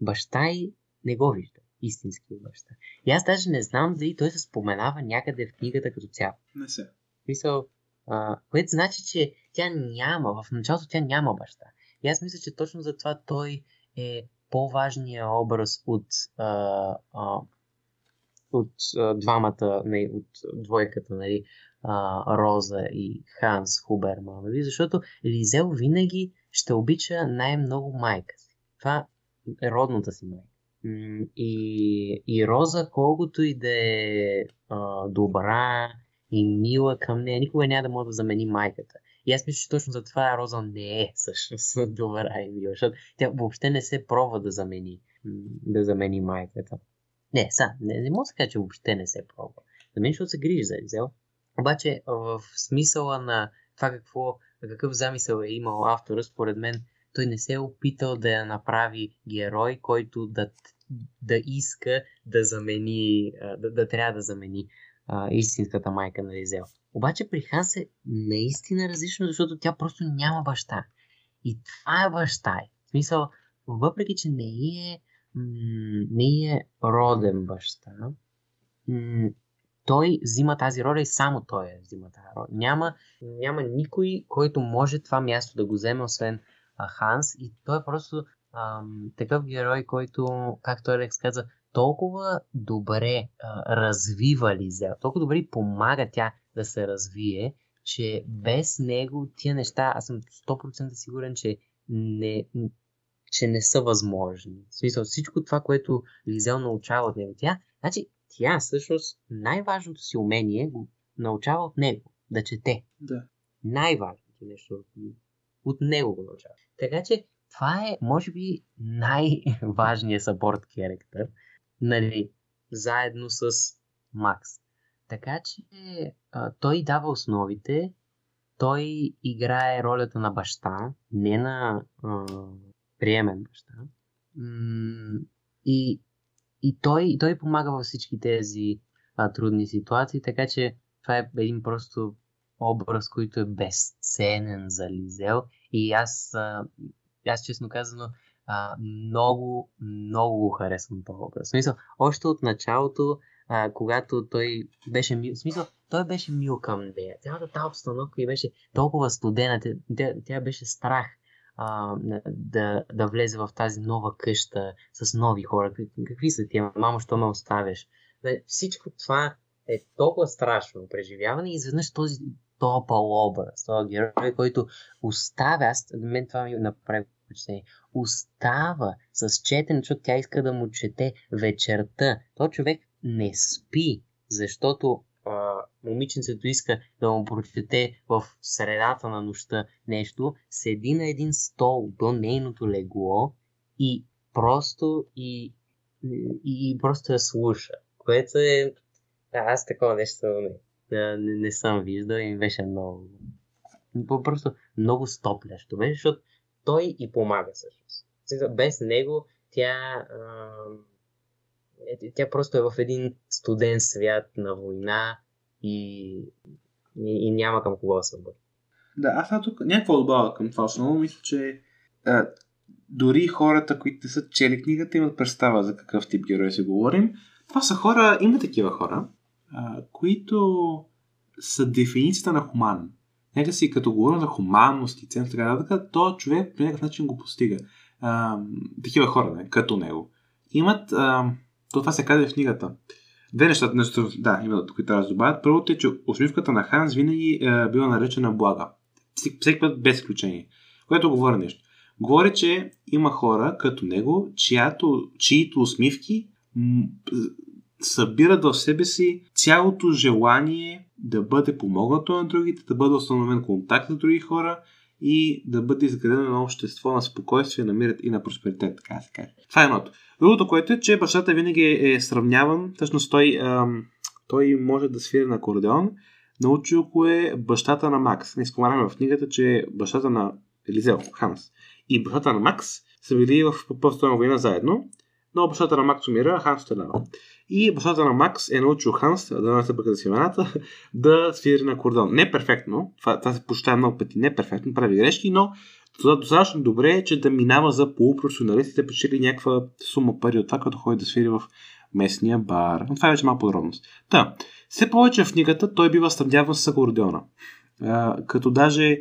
Баща ѝ не го вижда, истински баща. И аз даже не знам дали той се споменава някъде в книгата като цяло. Не се. Мисъл, а, което значи, че тя няма, в началото тя няма баща. И аз мисля, че точно за това той е по-важният образ от, а, а, от а, двамата, не, от двойката, нали, а, Роза и Ханс Хуберман, нали, защото Лизел винаги ще обича най-много майка си. Това е родната си майка. И, и Роза, колкото и да е а, добра и мила към нея, никога няма да може да замени майката. И аз мисля, че точно за това Роза не е всъщност добра и мила, защото тя въобще не се пробва да замени, да замени майката. Не, са, не, не мога да кажа, че въобще не се пробва. За мен, защото се грижи за Лизел. Обаче в смисъла на това какво, какъв замисъл е имал автора, според мен, той не се е опитал да я направи герой, който да, да иска да замени, да, да трябва да замени а, истинската майка на Лизел. Обаче при Ханс е наистина различно, защото тя просто няма баща. И това е баща. В смисъл, въпреки че не е, не е роден баща, той взима тази роля и само той взима тази роля. Няма, няма никой, който може това място да го вземе, освен а, Ханс. И той е просто ам, такъв герой, който, както Елекс каза, толкова добре а, развива Лизел, толкова добре помага тя да се развие, че без него тия неща, аз съм сто процента сигурен, че не, че не са възможни. В смисъл, всичко това, което Лизел научава от него, тя, значи тя всъщност най-важното си умение го научава от него, да чете. Да. Най-важното нещо от него, от него го научава. Така че това е, може би, най-важният support character, нали, заедно с Макс. Така че а, той дава основите, той играе ролята на баща, не на а, приемен баща. М- и, и той, той помага във всички тези а, трудни ситуации, така че това е един просто образ, който е безценен за Лизел. И аз, аз честно казано, много, много харесвам този образ. В смисъл, още от началото, а, когато той беше мил, в смисъл, той беше мил към нея. Цялата тази обстановка ѝ беше толкова студена, тя, тя беше страх а, да, да влезе в тази нова къща с нови хора. Какви са тия, мамо, що ме оставяш? Всичко това е толкова страшно преживяване и изведнъж този топъл образ, този герой, който оставя, аз, мен това ми направи впечатление, остава с четене, защото тя иска да му чете вечерта. Той човек не спи, защото а, момиченцето иска да му прочете в средата на нощта нещо, седи на един стол до нейното легло и просто и, и, и просто я слуша, което е... Аз такова нещо не, не, не съм виждал и беше много... Просто много стоплящо беше, защото той и помага всъщност. Без него тя... Тя просто е в един студен свят на война и, и, и няма към кого да се бори. Да, аз сега тук някакво добавя към това основно. Мисля, че а, дори хората, които не са чели книгата, имат представа за какъв тип герой си говорим. Това са хора, има такива хора, а, които са дефиницията на хуман. Нека си като говорим за хуманност и ценност, то човек по някакъв начин го постига. А, такива хора, не, като него. Имат... А, това се казва в книгата. Две неща, нещо, да, именно, които трябва да добавят. Първото е, че усмивката на Ханс винаги е била наречена блага. Всеки път без изключение. Което говори нещо. Говори, че има хора като него, чиято, чието усмивки м- събират в себе си цялото желание да бъде помогнато на другите, да бъде установен контакт с други хора и да бъде изградено на общество на спокойствие, на мир и на просперитет. Така се каже. Това е едното. Другото, което е, че бащата винаги е сравняван. Всъщност той, ам, той може да свири на акордеон. Научил го е бащата на Макс. Не споменаме в книгата, че бащата на Лизел, Ханс, и бащата на Макс са били в Първата война заедно. Но бащата на Макс умира, а Ханс остава. И бащата на Макс е научил Ханс, да не се бърка с имената, да свири на акордеон. Не перфектно, това, това се почитава много пъти, не перфектно, прави грешки, но достатъчно добре е, че да минава за полупрофесионалистите, печели някаква сума пари от това, като ходи да свири в местния бар. Но това е вече малко подробност. Та, все повече в книгата той бива сравняван с акордеона. А, като даже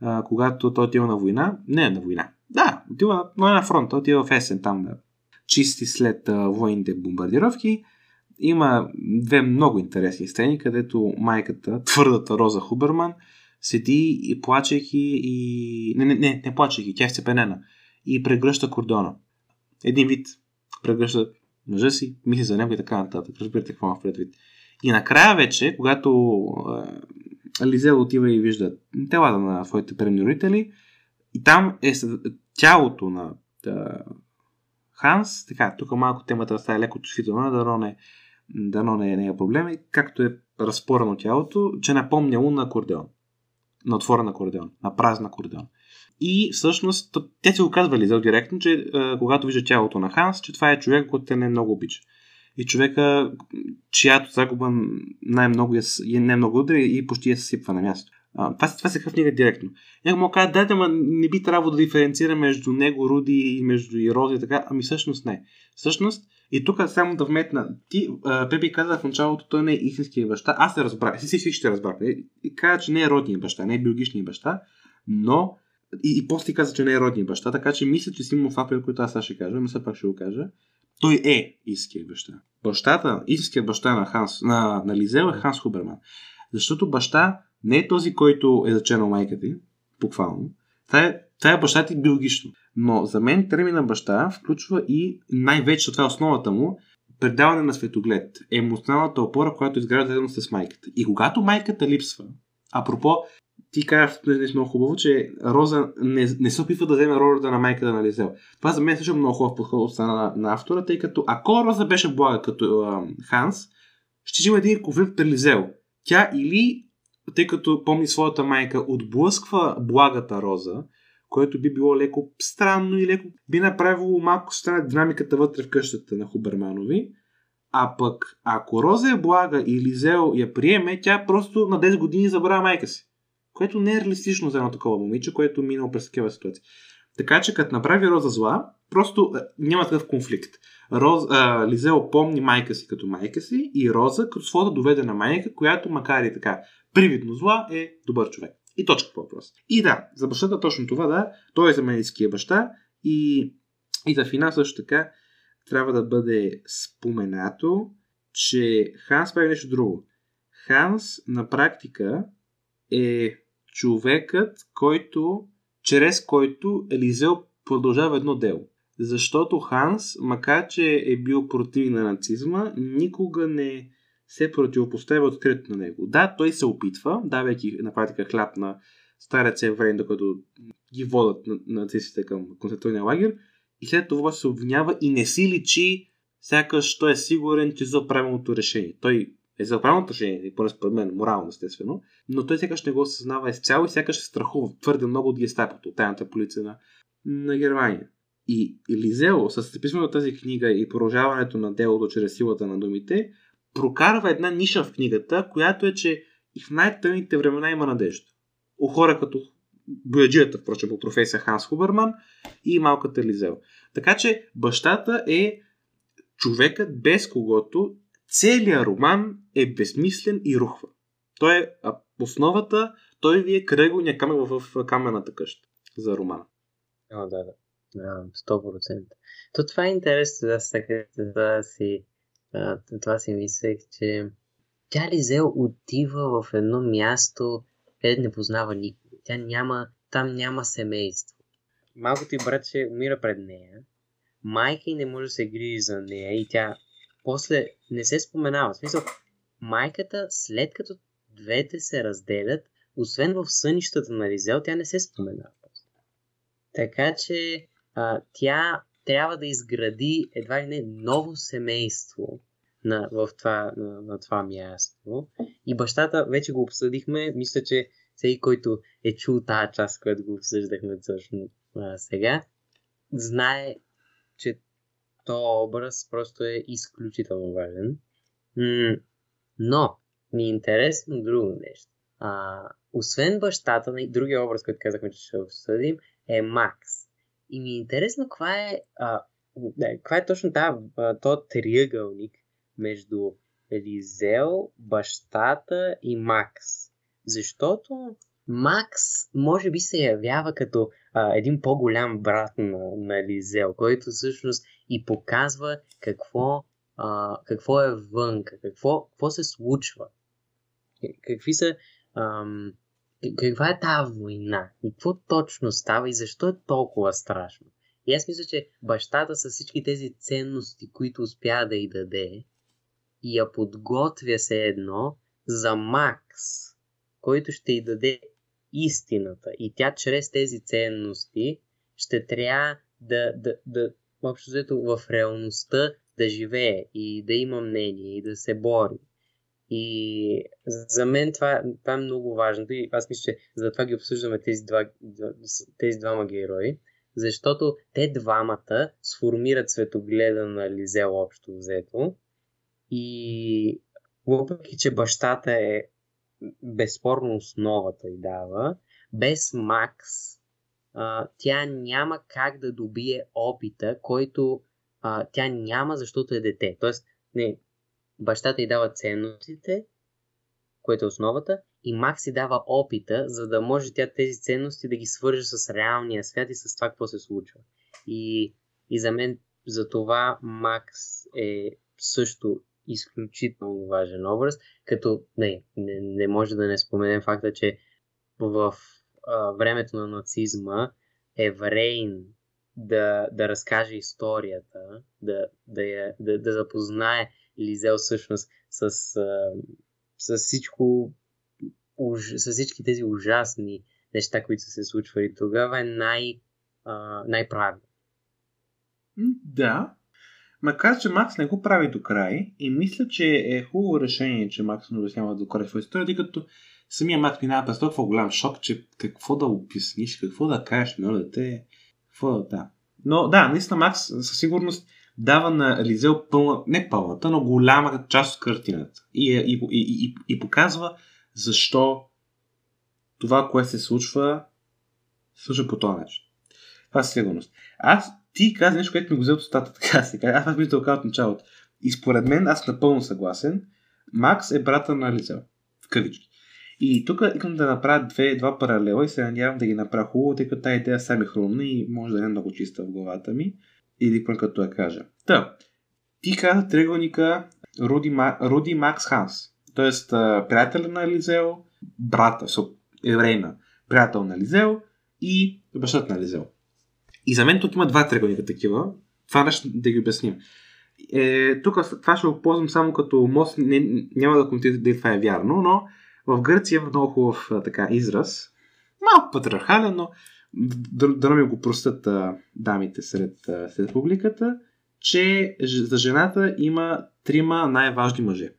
а, когато той отива на война, не на война, да, отива на фронта, отива в есен там да чисти след а, военните бомбардировки. Има две много интересни сцени, където майката, твърдата Роза Хуберман, седи и плачеки и... Не, не, не, не плачеки, тя е вцепенена. И прегръща кордона. Един вид прегръща мъжа си, мисли за него и така нататък. Разбирате какво има в предвид. И накрая вече, когато е, Лизел отива и вижда телата на своите приемни родители, и там е тялото на да, Ханс. Така, тук малко темата става леко чувствителна, дано не, дано не, не е проблем. Както е разпорано тялото, че напомняло на акордеон. На отворен акордеон, на празен акордеон. И всъщност, те си го казва Лизел директно, че е, когато вижда тялото на Ханс, че това е човек, който те не много обича. И човека, чиято загуба най-много е, е най-много удря и почти я съсипва на място. А, това, това се хъфнига директно. Някой му казва, дайте, ма не би трябвало да диференцира между него, Руди и между и Рози и така. Ами всъщност не. Всъщност, и тук само да вметна, ти, Пепи каза в началото, той не е истинския баща, аз се разбрах, си всички ще разбрах, и каза, че не е родния баща, не е биологичния баща, но и, и после ти каза, че не е родния баща, така че мисля, че си имам фактор, който аз ще кажа, но все пак ще го кажа, той е истинския баща. Бащата, истинския баща на, Ханс, на, на Лизел е Ханс Хуберман, защото баща не е този, който е заченал майка ти, буквално, това е, това е баща ти биологично. Но за мен термина баща включва и най-вече, това е основата му, предаване на светоглед, емоционалната опора, която изгражда заедно с майката. И когато майката липсва, апропо, ти казваш нещо много хубаво, че Роза не, не се опитва да вземе ролята на майката на Лизел. Това за мен също е много хубав подход от страна на, на автора, тъй като ако Роза беше блага като а, Ханс, ще има един конфликт при Лизел. Тя или, тъй като помни своята майка, отблъсква благата Роза, което би било леко странно и леко би направило малко страна динамиката вътре в къщата на Хуберманови. А пък, ако Роза е блага и Лизел я приеме, тя просто на десет години забравя майка си. Което не е реалистично за едно такова момиче, което е минало през такива ситуация. Така че, като направи Роза зла, просто а, няма такъв конфликт. Роз, а, Лизел помни майка си като майка си и Роза като своята доведена майка, която макар и така привидно зла, е добър човек. И точка по въпрос. И да, за бащата точно това, да, той е земелийския баща и, и за финал също така трябва да бъде споменато, че Ханс прави нещо друго. Ханс на практика е човекът, който, чрез който Лизел продължава едно дело. Защото Ханс, макар че е бил противник на нацизма, никога не се противопоставя открито на него. Да, той се опитва, давайки на практика хляб на старец еврей, докато ги водят нацистите към концентрационния лагер, и след това се обвинява и не си личи, сякаш той е сигурен, че за правилното решение. Той е за правилното решение, поне според мен, морално естествено, но той сякаш не го осъзнава изцяло и сякаш се страхува твърде много от гестапото, от тайната полиция на, на Германия. И Лизел, с писането на тази книга и продължаването на делото чрез силата на думите, прокарва една ниша в книгата, която е, че и в най-тъмните времена има надежда. У хора като бояджията, впрочем, по професия Ханс Хуберман и малката Лизел. Така че бащата е човекът, без когото целият роман е безсмислен и рухва. Той е основата, той ви е крайъгълният камък в каменната къща за романа. О, да, да. сто процента. То това е интересно, да се да си това си мислех, че тя Лизел отива в едно място, където не познава никой. Тя няма, там няма семейство. Малкото ѝ братче умира пред нея, майка ѝ не може да се грижи за нея и тя после не се споменава. В смисъл, майката, след като двете се разделят, освен в сънищата на Лизел, тя не се споменава. Така че а, тя трябва да изгради едва ли не ново семейство на, в това, на, на това място. И бащата, вече го обсъдихме, мисля, че всеки, който е чул тази част, която го обсъждахме точно а, сега, знае, че този образ просто е изключително важен. Но ми е интересно друго нещо. А, освен бащата, другия образ, който казахме, че ще обсъдим, е Макс. И ми е интересно каква е, а, не, каква е точно този триъгълник между Лизел, бащата и Макс. Защото Макс може би се явява като а, един по-голям брат на, на Лизел, който всъщност и показва какво, а, какво е вънка, какво, какво се случва. Какви са... Ам, каква е тази война? И какво точно става? И защо е толкова страшно? И аз мисля, че бащата с всички тези ценности, които успя да й даде, и я подготвя се едно за Макс, който ще й даде истината. И тя чрез тези ценности ще трябва да, да, да общо взето в реалността да живее и да има мнение и да се бори. И за мен това, това е много важно. И аз мисля, че затова ги обсъждаме тези, два, тези двама герои, защото те двамата сформират светогледа на Лизел общо взето. И въпреки, че бащата е безспорно основата и дава, без Макс а, тя няма как да добие опита, който а, тя няма, защото е дете. Тоест, не... Бащата й дава ценностите, което е основата, и Макс й дава опита, за да може тя тези ценности да ги свържи с реалния свят и с това какво се случва. И, и за мен за това Макс е също изключително важен образ, като не, не, не може да не споменем факта, че в а, времето на нацизма е евреин да, да разкаже историята, да, да, я, да, да запознае Лизел всъщност с, с, всичко, с всички тези ужасни неща, които са се случвали тогава, е най, най-правилно. Да. Макар че Макс не го прави до край и мисля, че е хубаво решение, че Макс не обяснява до край своя история, тъй като самия Макс минава през толкова голям шок, че какво да обясниш, какво да кажеш на дете, какво да... Но да, наистина Макс със сигурност дава на Лизел пълна, не пълната, но голяма част от картината. И, и, и, и, и показва защо това, което се случва, се случва по този начин. Това е сигурност. Аз ти каза нещо, което ми го взел от устата, така си. Аз аз ми те окажа от началото. И според мен, аз напълно съгласен, Макс е брата на Лизел. В кавички. И тук искам да направя две, два паралела и се надявам да ги направя хубаво, тъй като тази идея сами хрумна и може да не е много чиста в главата ми. Или пък като я кажа. Та, ти каза триъгълника Руди, Руди, Макс, Ханс. Тоест, приятел на Лизел, брата, еврейна, приятел на Лизел и бащат на Лизел. И за мен тук има два триъгълника такива. Това нещо да ги обясним. Е, тук това ще го ползвам само като мост. Не, няма да коментирам дали това е вярно, но в Гърция има много хубав така израз. Малко патриархален, но да ми го простят а, дамите сред, а, сред публиката, че за жената има трима най-важни мъже.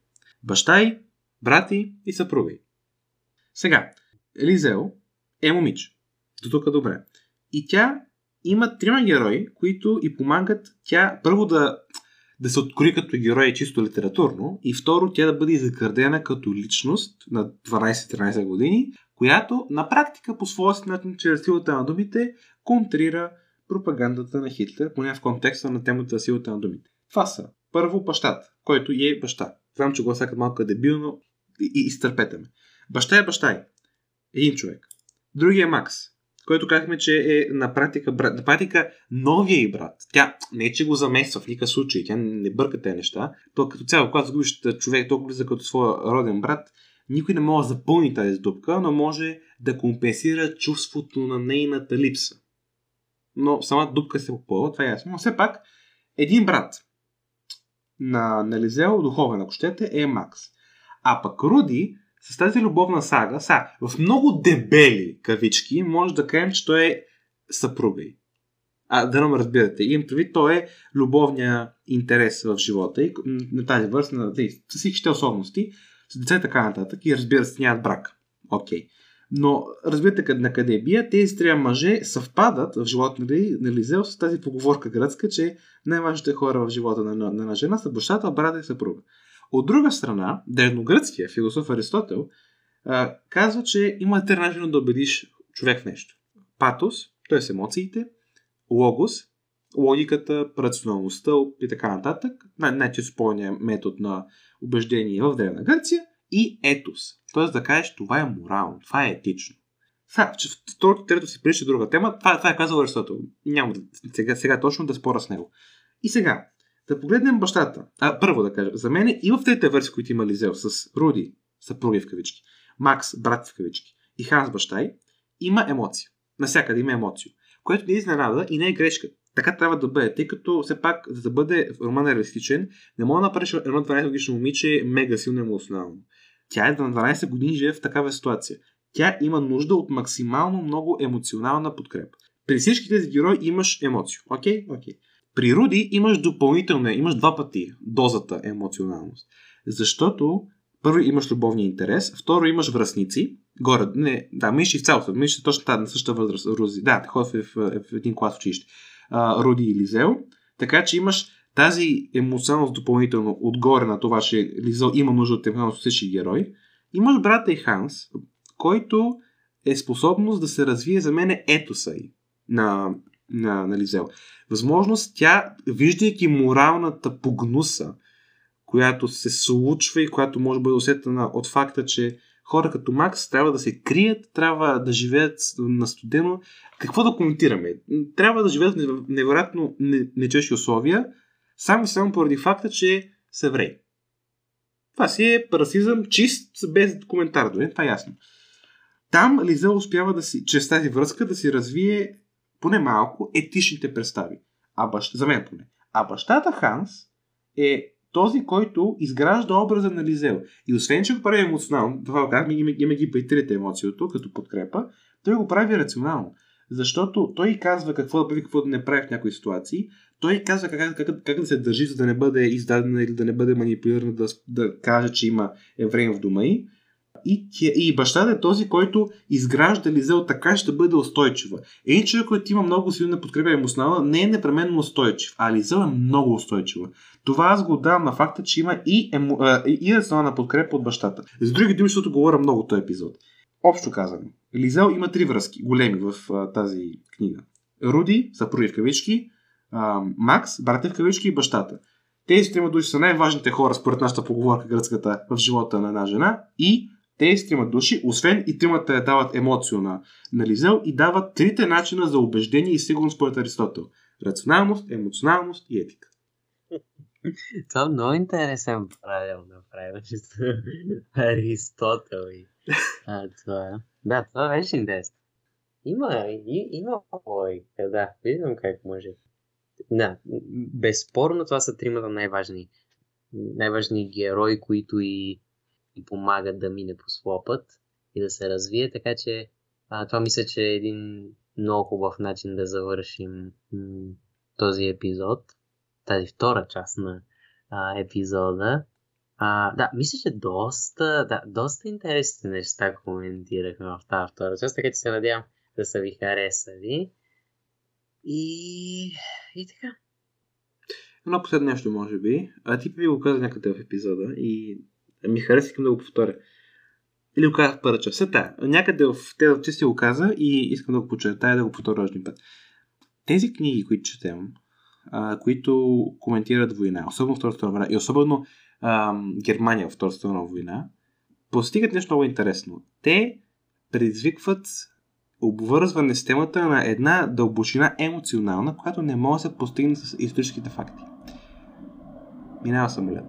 Баща й, брати и съпруги. Сега, Лизел е момиче. До тук добре. И тя има трима герои, които и помагат тя първо да, да се открои като герой чисто литературно и второ тя да бъде изградена като личност на дванайсет-тринайсет години, която на практика по своя начин чрез силата на думите контрира пропагандата на Хитлер, поне в контекста на темата силата на думите. Това са първо бащата, който е баща. Знам, че го всяка малко е дебил, но и, и, изтърпете ме. Баща е баща е. Един човек. Другия е Макс, който казахме, че е на практика, брат, на практика новия и брат. Тя не е, че го замества в никакъв случай, тя не бърка тези неща. То като цяло, когато загубиш човек толкова близък като своя роден брат, никой не може да запълни тази дупка, но може да компенсира чувството на нейната липса. Но самата дупка се попълва, това е ясно. Но все пак, един брат на, на Лизел, духовен, ако щете, е Макс. А пък Руди, с тази любовна сага, са в много дебели кавички, може да кажем, че той е съпруга. А да не ме разбирате, имам предвид, той е любовния интерес в живота и на тази връзка, на всичките особености, с деца и така нататък и разбира се, нямат брак. Окей. Okay. Но разбирате на къде бия, тези три мъже съвпадат в живота на Лизел с тази поговорка гръцка, че най-важните хора в живота на, на, на жена са бащата, брата и съпруга. От друга страна, древногръцкият философ Аристотел а, казва, че има три начина да убедиш човек в нещо. Патос, т.е. емоциите, логос, логиката, рационалността и така нататък, най-често полният метод на убеждение в Древна Гърция, и етос, т.е. да кажеш това е морално, това е етично. Сега, че второто, трето си прилича друга тема, това, това е казал Аристотел. Няма сега, сега точно да спора с него. И сега, да погледнем бащата. А, първо да кажа, за мен и в трите версии, които има Лизел с Руди, съпруги в кавички, Макс, брат в кавички и Ханс баща, има емоция. Насякъде има емоция, което не изненада и не е грешка. Така трябва да бъде, тъй като все пак, за да бъде роман реалистичен, не мога да направиш едно дванайсет годишно момиче мега силно емоционално. Тя е на дванайсет години живе в такава ситуация. Тя има нужда от максимално много емоционална подкрепа. При всички тези герои имаш емоция. Окей? Окей. При Руди имаш допълнително, имаш два пъти дозата емоционалност. Защото първо имаш любовния интерес, второ имаш връстници, горе, не, да, миш и в цялото, миш и точно тази същата възраст, Руди, да, те ходят в, в, в един клас училище. Руди и Лизел, така че имаш тази емоционалност допълнително отгоре на това, че Лизел има нужда от емоционалност от всички герои. Имаш брата и Ханс, който е способност да се развие за мен етоса й на, на, на Лизел. Възможност тя, виждайки моралната погнуса, която се случва и която може да бъде усетена от факта, че хора като Макс трябва да се крият, трябва да живеят на студено. Какво да коментираме? Трябва да живеят в невероятно нечешки условия, само и само поради факта, че са евреи. Това си е расизъм чист, без коментар, дори, това е ясно. Там Лизел успява да си, чрез тази връзка да си развие поне малко етичните представи. А бащ... За мен поне. А бащата Ханс е този, който изгражда образа на Лизел. И освен, че го прави емоционално, това казахме, има ги петрите емоции от тук, като подкрепа, той го прави рационално. Защото той казва какво да прави, какво да не прави в някои ситуации, той казва как, как, как да се държи, за да не бъде издадена или да не бъде манипулирана, да, да каже, че има евреин в дома й. и, тя, и бащата е този, който изгражда Лизел така, ще бъде устойчива. Един човек, който има много силна подкрепа емоционална, не е непременно устойчив, а Лизел е много устойчива. Това аз го давам на факта, че има и, емо... и емоционална подкрепа от бащата. С други думи, защото говоря много този епизод. Общо казано, Лизел има три връзки, големи в а, тази книга. Руди, съпруги в кавички, а, Макс, брате в кавички и бащата. Тези трима души са най-важните хора, според нашата поговорка гръцката, в живота на една жена, и тези трима души, освен и тримата я дават емоция на, на Лизел и дават трите начина за убеждение и сигурност според Аристотел. Рационалност, емоционалност и етика. Това е много интересен правил да правиш Аристотел и това. Да, това беше интересно. Има, има логика, да, виждам как може. Да, безспорно това са тримата най-важни, най-важни герои, които и, и помагат да мине по своя път и да се развие, така че а, това мисля, че е един много хубав начин да завършим м- този епизод, тази втора част на а, епизода. А, да, мисля, че доста, да, доста интересни неща коментирахме в тази втора част, така че се надявам да са ви харесали. И... и така. Едно последно нещо, може би. А ти би го каза някъде в епизода и ми хареса, искам да го повторя. Или го казах в първа част. Сета, някъде в тези части го каза и искам да го подчертая, да го повторя още път. Тези книги, които четем, а, които коментират война, особено Втората световна война и особено а, Германия в Втората световна война, постигат нещо много интересно. Те предизвикват обвързване с темата на една дълбочина емоционална, която не може да се постигне с историческите факти. Минава самолет.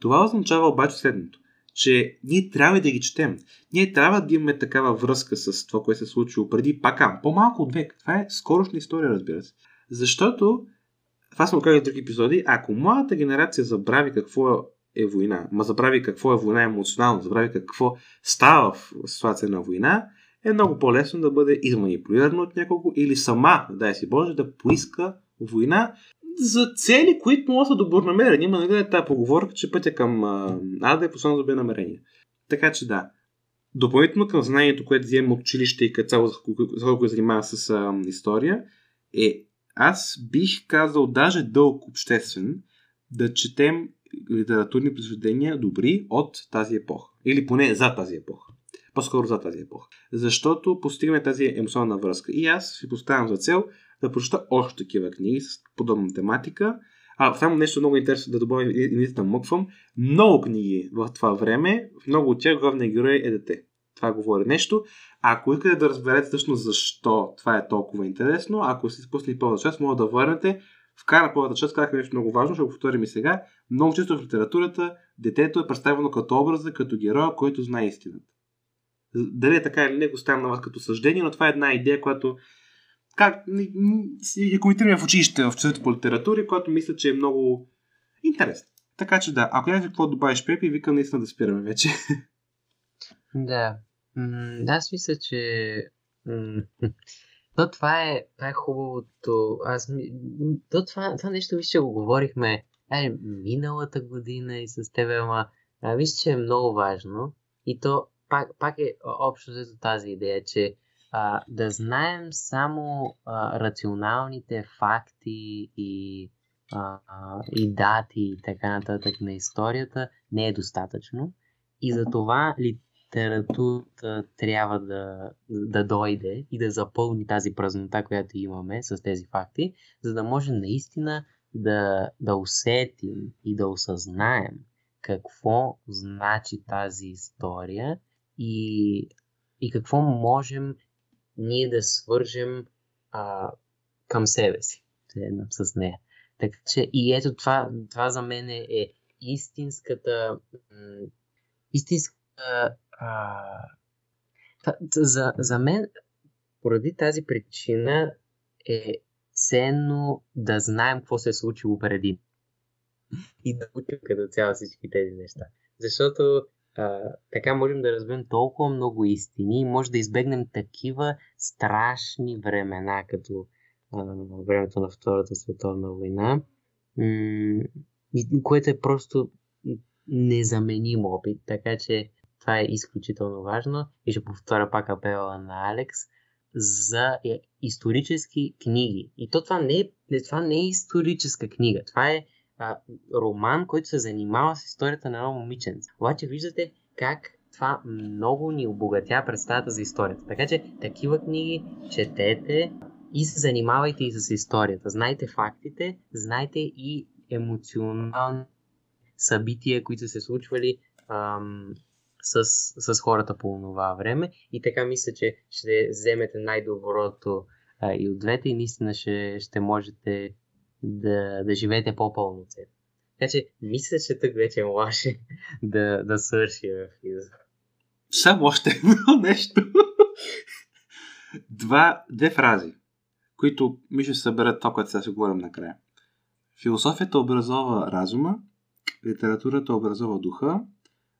Това означава обаче следното, че ние трябва да ги четем. Ние трябва да имаме такава връзка с това, което се е случило преди пак, по-малко от век. Това е скорошна история, разбира се. Защото, това сме казали в други епизоди, ако младата генерация забрави какво е е война. Ма забрави какво е война емоционално, забрави какво става в ситуация на война, е много по-лесно да бъде изманипулирано от няколко или сама, дай си Боже, да поиска война за цели, които могат да са добронамерени. Има не гледа тази поговорка, че пътя към ада е послан за добри намерения. Така че да. Допълнително към знанието, което вземем от училище и като цяло за който занимава с а, история, е аз бих казал даже дълг обществен да четем литературни произведения добри от тази епоха. Или поне за тази епоха. По-скоро за тази епоха. Защото постигаме тази емоционална връзка. И аз си поставям за цел да прочета още такива книги с подобна тематика. А само нещо много интересно да добавя и наистина мъквам. Много книги в това време, в много от тях главният герой е дете. Това говори нещо. Ако искате да разберете всъщност защо това е толкова интересно, ако сте изпуснали пълната част, може да върнете. В края на първата част казах нещо много важно, ще го повторим и сега. Много често в литературата детето е представено като образа, като героя, който знае истината. Дали е така или не, го ставам на вас като съждение, но това е една идея, която как я коментираме в училище, в часовете по литература, която мисля, че е много интересна. Така че да, ако нямаш какво добавиш, Пепи, викам наистина да спираме вече. Да. М- аз мисля, че... М- То това е, това е хубавото. Аз, то това, това нещо вижте го говорихме е, миналата година и с тебе, ама вижте, че е много важно и то пак, пак е общо за тази идея, че а, да знаем само а, рационалните факти и, а, и дати и така нататък на историята не е достатъчно и затова ли литературата трябва да, да дойде и да запълни тази празнота, която имаме с тези факти, за да може наистина да, да усетим и да осъзнаем какво значи тази история и, и какво можем ние да свържем а, към себе си с нея. Така че и ето това, това за мен е истинската истинската А, за, за мен, поради тази причина е ценно да знаем какво се е случило преди и да учим като цяло всички тези неща. Защото а, така можем да разберем толкова много истини и може да избегнем такива страшни времена, като а, времето на Втората световна война, м- което е просто незаменим опит, така че това е изключително важно и ще повторя пак апела на Алекс за исторически книги. И то това не е, това не е историческа книга, това е а, роман, който се занимава с историята на едно момиченце. Обаче виждате как това много ни обогатя представата за историята. Така че такива книги четете и се занимавайте и с историята. Знайте фактите, знайте и емоционални събития, които се случвали ам, с, с хората по това време. И така мисля, че ще вземете най-доброто а, и от двете и наистина ще, ще можете да, да живеете по-пълноценно. Така че мисля, че тук вече може да, да свърши в физа. Само още едно нещо. Два, две фрази, които ми ще съберат това, което сега ще говорим накрая. Философията образова разума, литературата образова духа,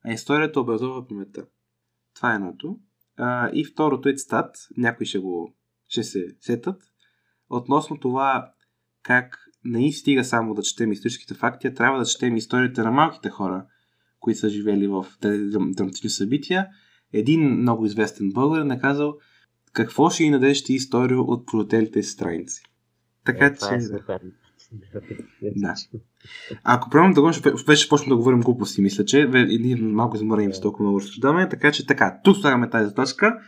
а историята образова паметта. Това е едното. А, и второто е цитат, някои ще го ще се сетат, относно това как не ни стига само да четем историческите факти, а трябва да четем историята на малките хора, които са живели в тези драматични събития. Един много известен българин е казал: какво ще и надежда история от пролетелите страници. Така е, че... Е да. Ако правим да го вече почнем да говорим глупости, мисля, че ние малко измърнем с толкова много разсъждаване, така че така, тук слагаме тази точка.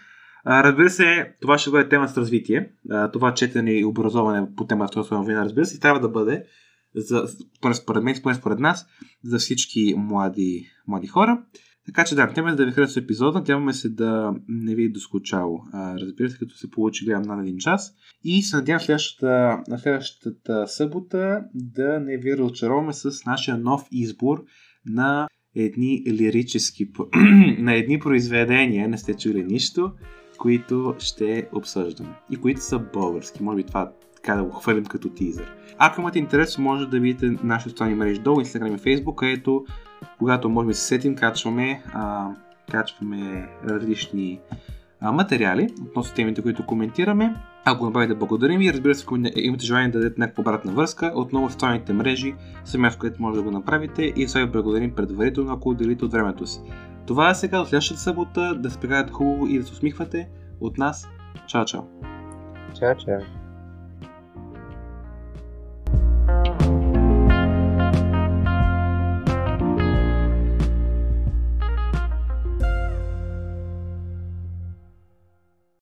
Разбира се, това ще бъде тема с развитие. Това четене и образоване по тема Втората война, разбира се, трябва да бъде за, според мен, според нас, за всички млади, млади хора. Така че да, тема е да ви харесва епизода, надяваме се да не ви е доскочало. Разбира се, като се получи гледам на един час. И се надявам следващата, на следващата събота да не ви разочароваме с нашия нов избор на едни лирически на едни произведения, не сте чули нищо, които ще обсъждаме и които са български. Може би това така да го хвърлим като тизър. Ако имате интерес, може да видите нашите социални мрежи долу, Instagram и Facebook, където когато можем да се сетим, качваме, а, качваме различни а, материали относно темите, които коментираме. Ако направите, благодарим ви. Разбира се, ако имате желание да дадете някаква обратна връзка, отново в социалните мрежи, самия в което може да го направите и сега ви благодарим предварително, ако отделите от времето си. Това е сега до следващата събота, да се прекарате хубаво и да се усмихвате от нас. Чао, чао! Чао, чао!